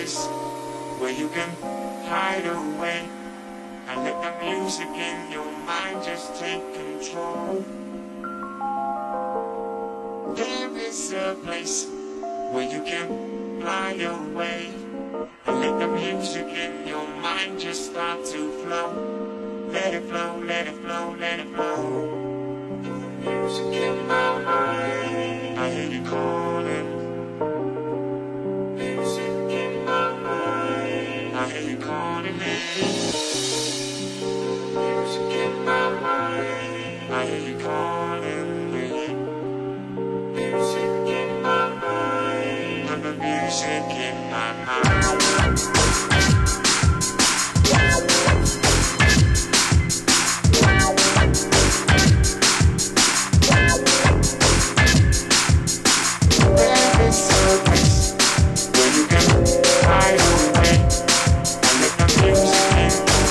place where you can hide away and let the music in your mind just take control. There is a place where you can fly away and let the music in your mind just start to flow. Let it flow, let it flow, let it flow. The music in my mind, I hear you calling. Music in my mind, I hear you calling me. Music in my mind, I hear you calling me. Music in my mind, and the music in my mind. Where you can hide away and let the music in.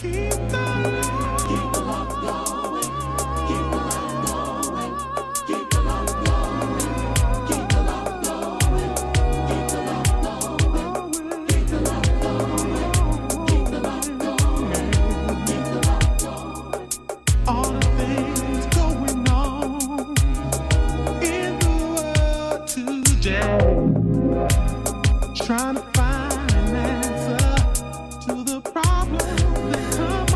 Trying to find an answer to the problem that comes.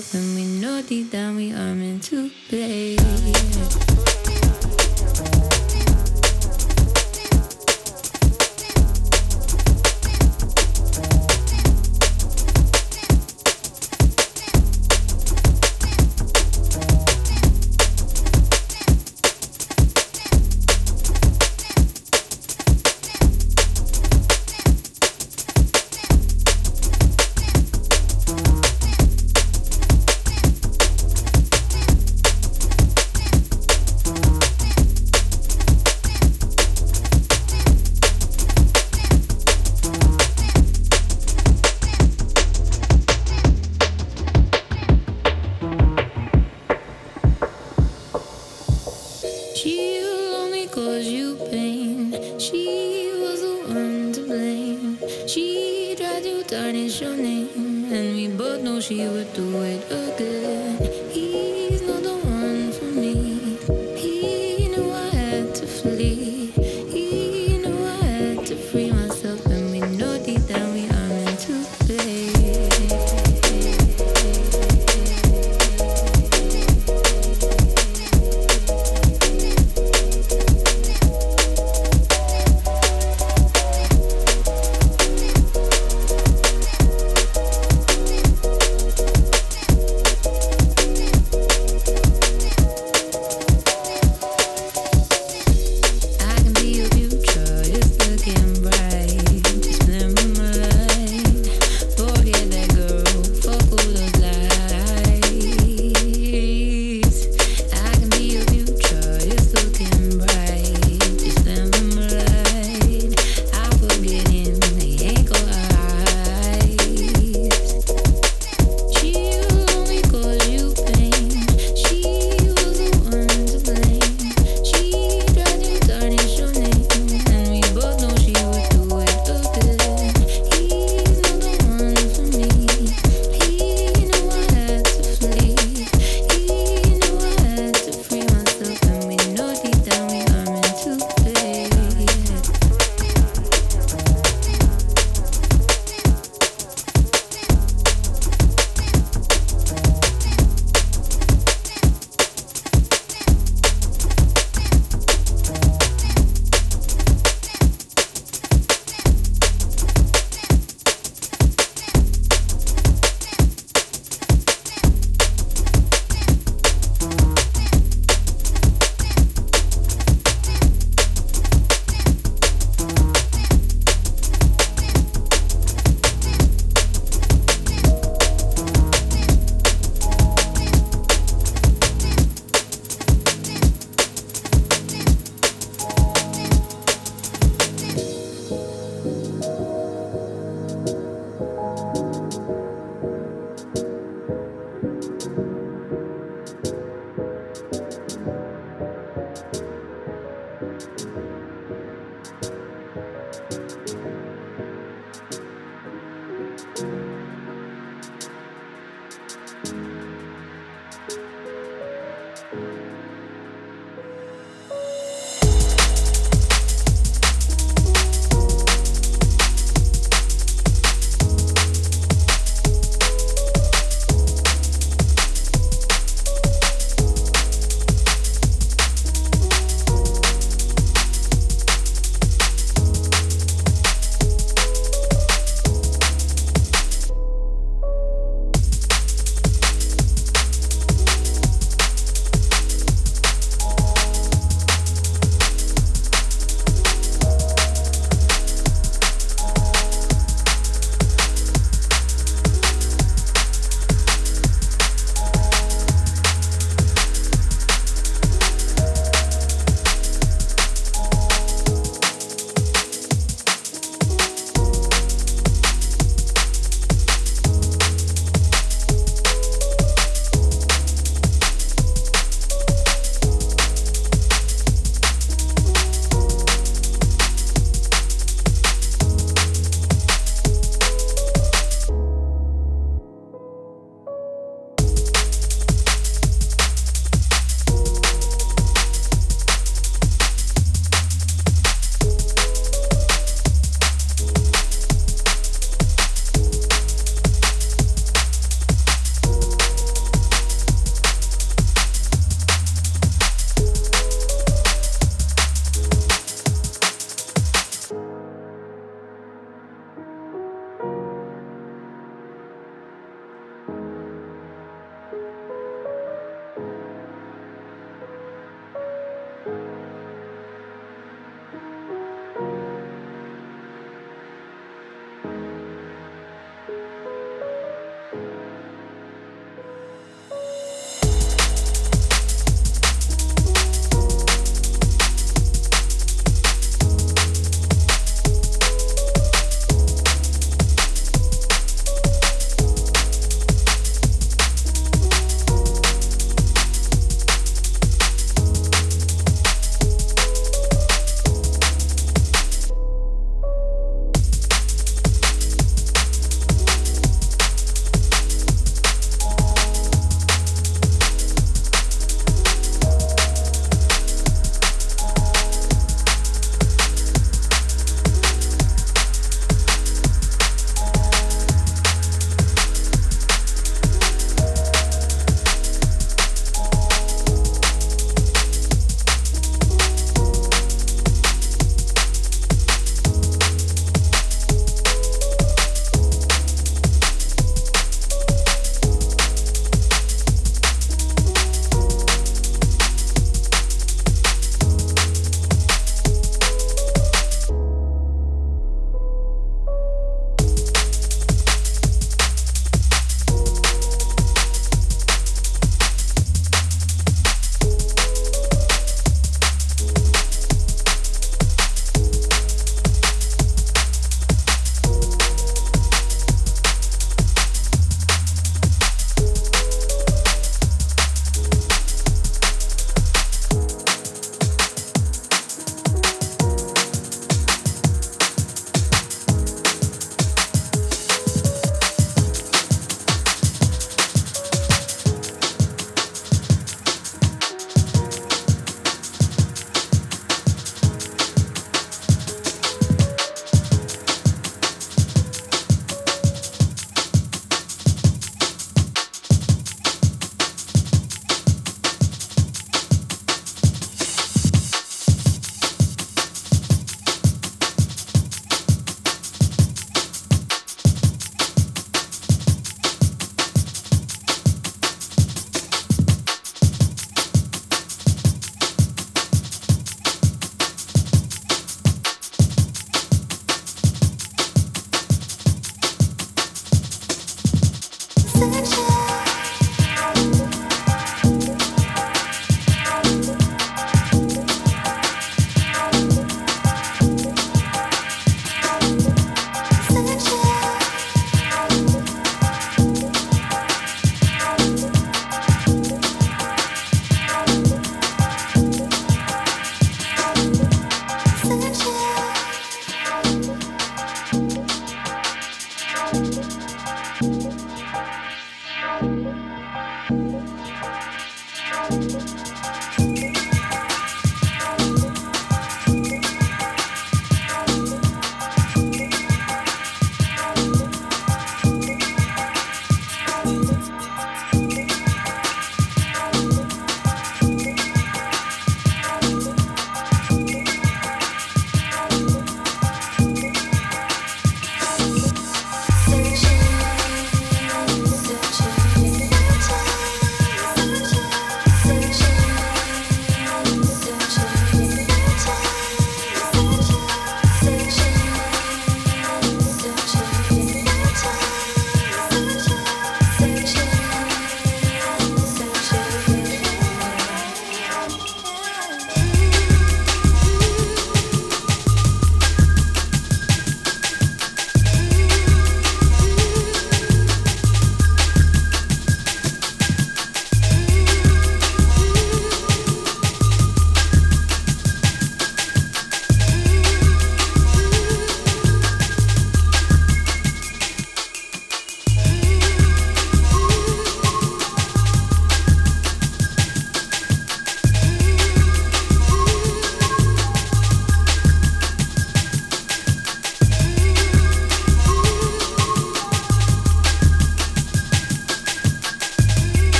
up when we know deep down we are meant to play.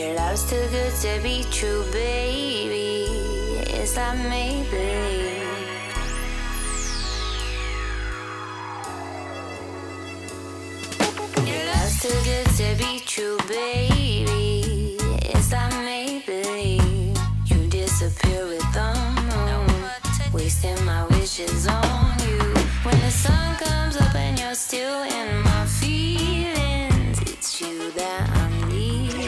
Your love's too good to be true, baby. It's like me, baby. Your love's too good to be true, baby. It's like me, baby. You disappear with the moon, wasting my wishes on you. When the sun comes up and you're still in my feelings, it's you that I'm needing.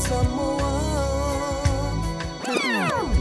some more.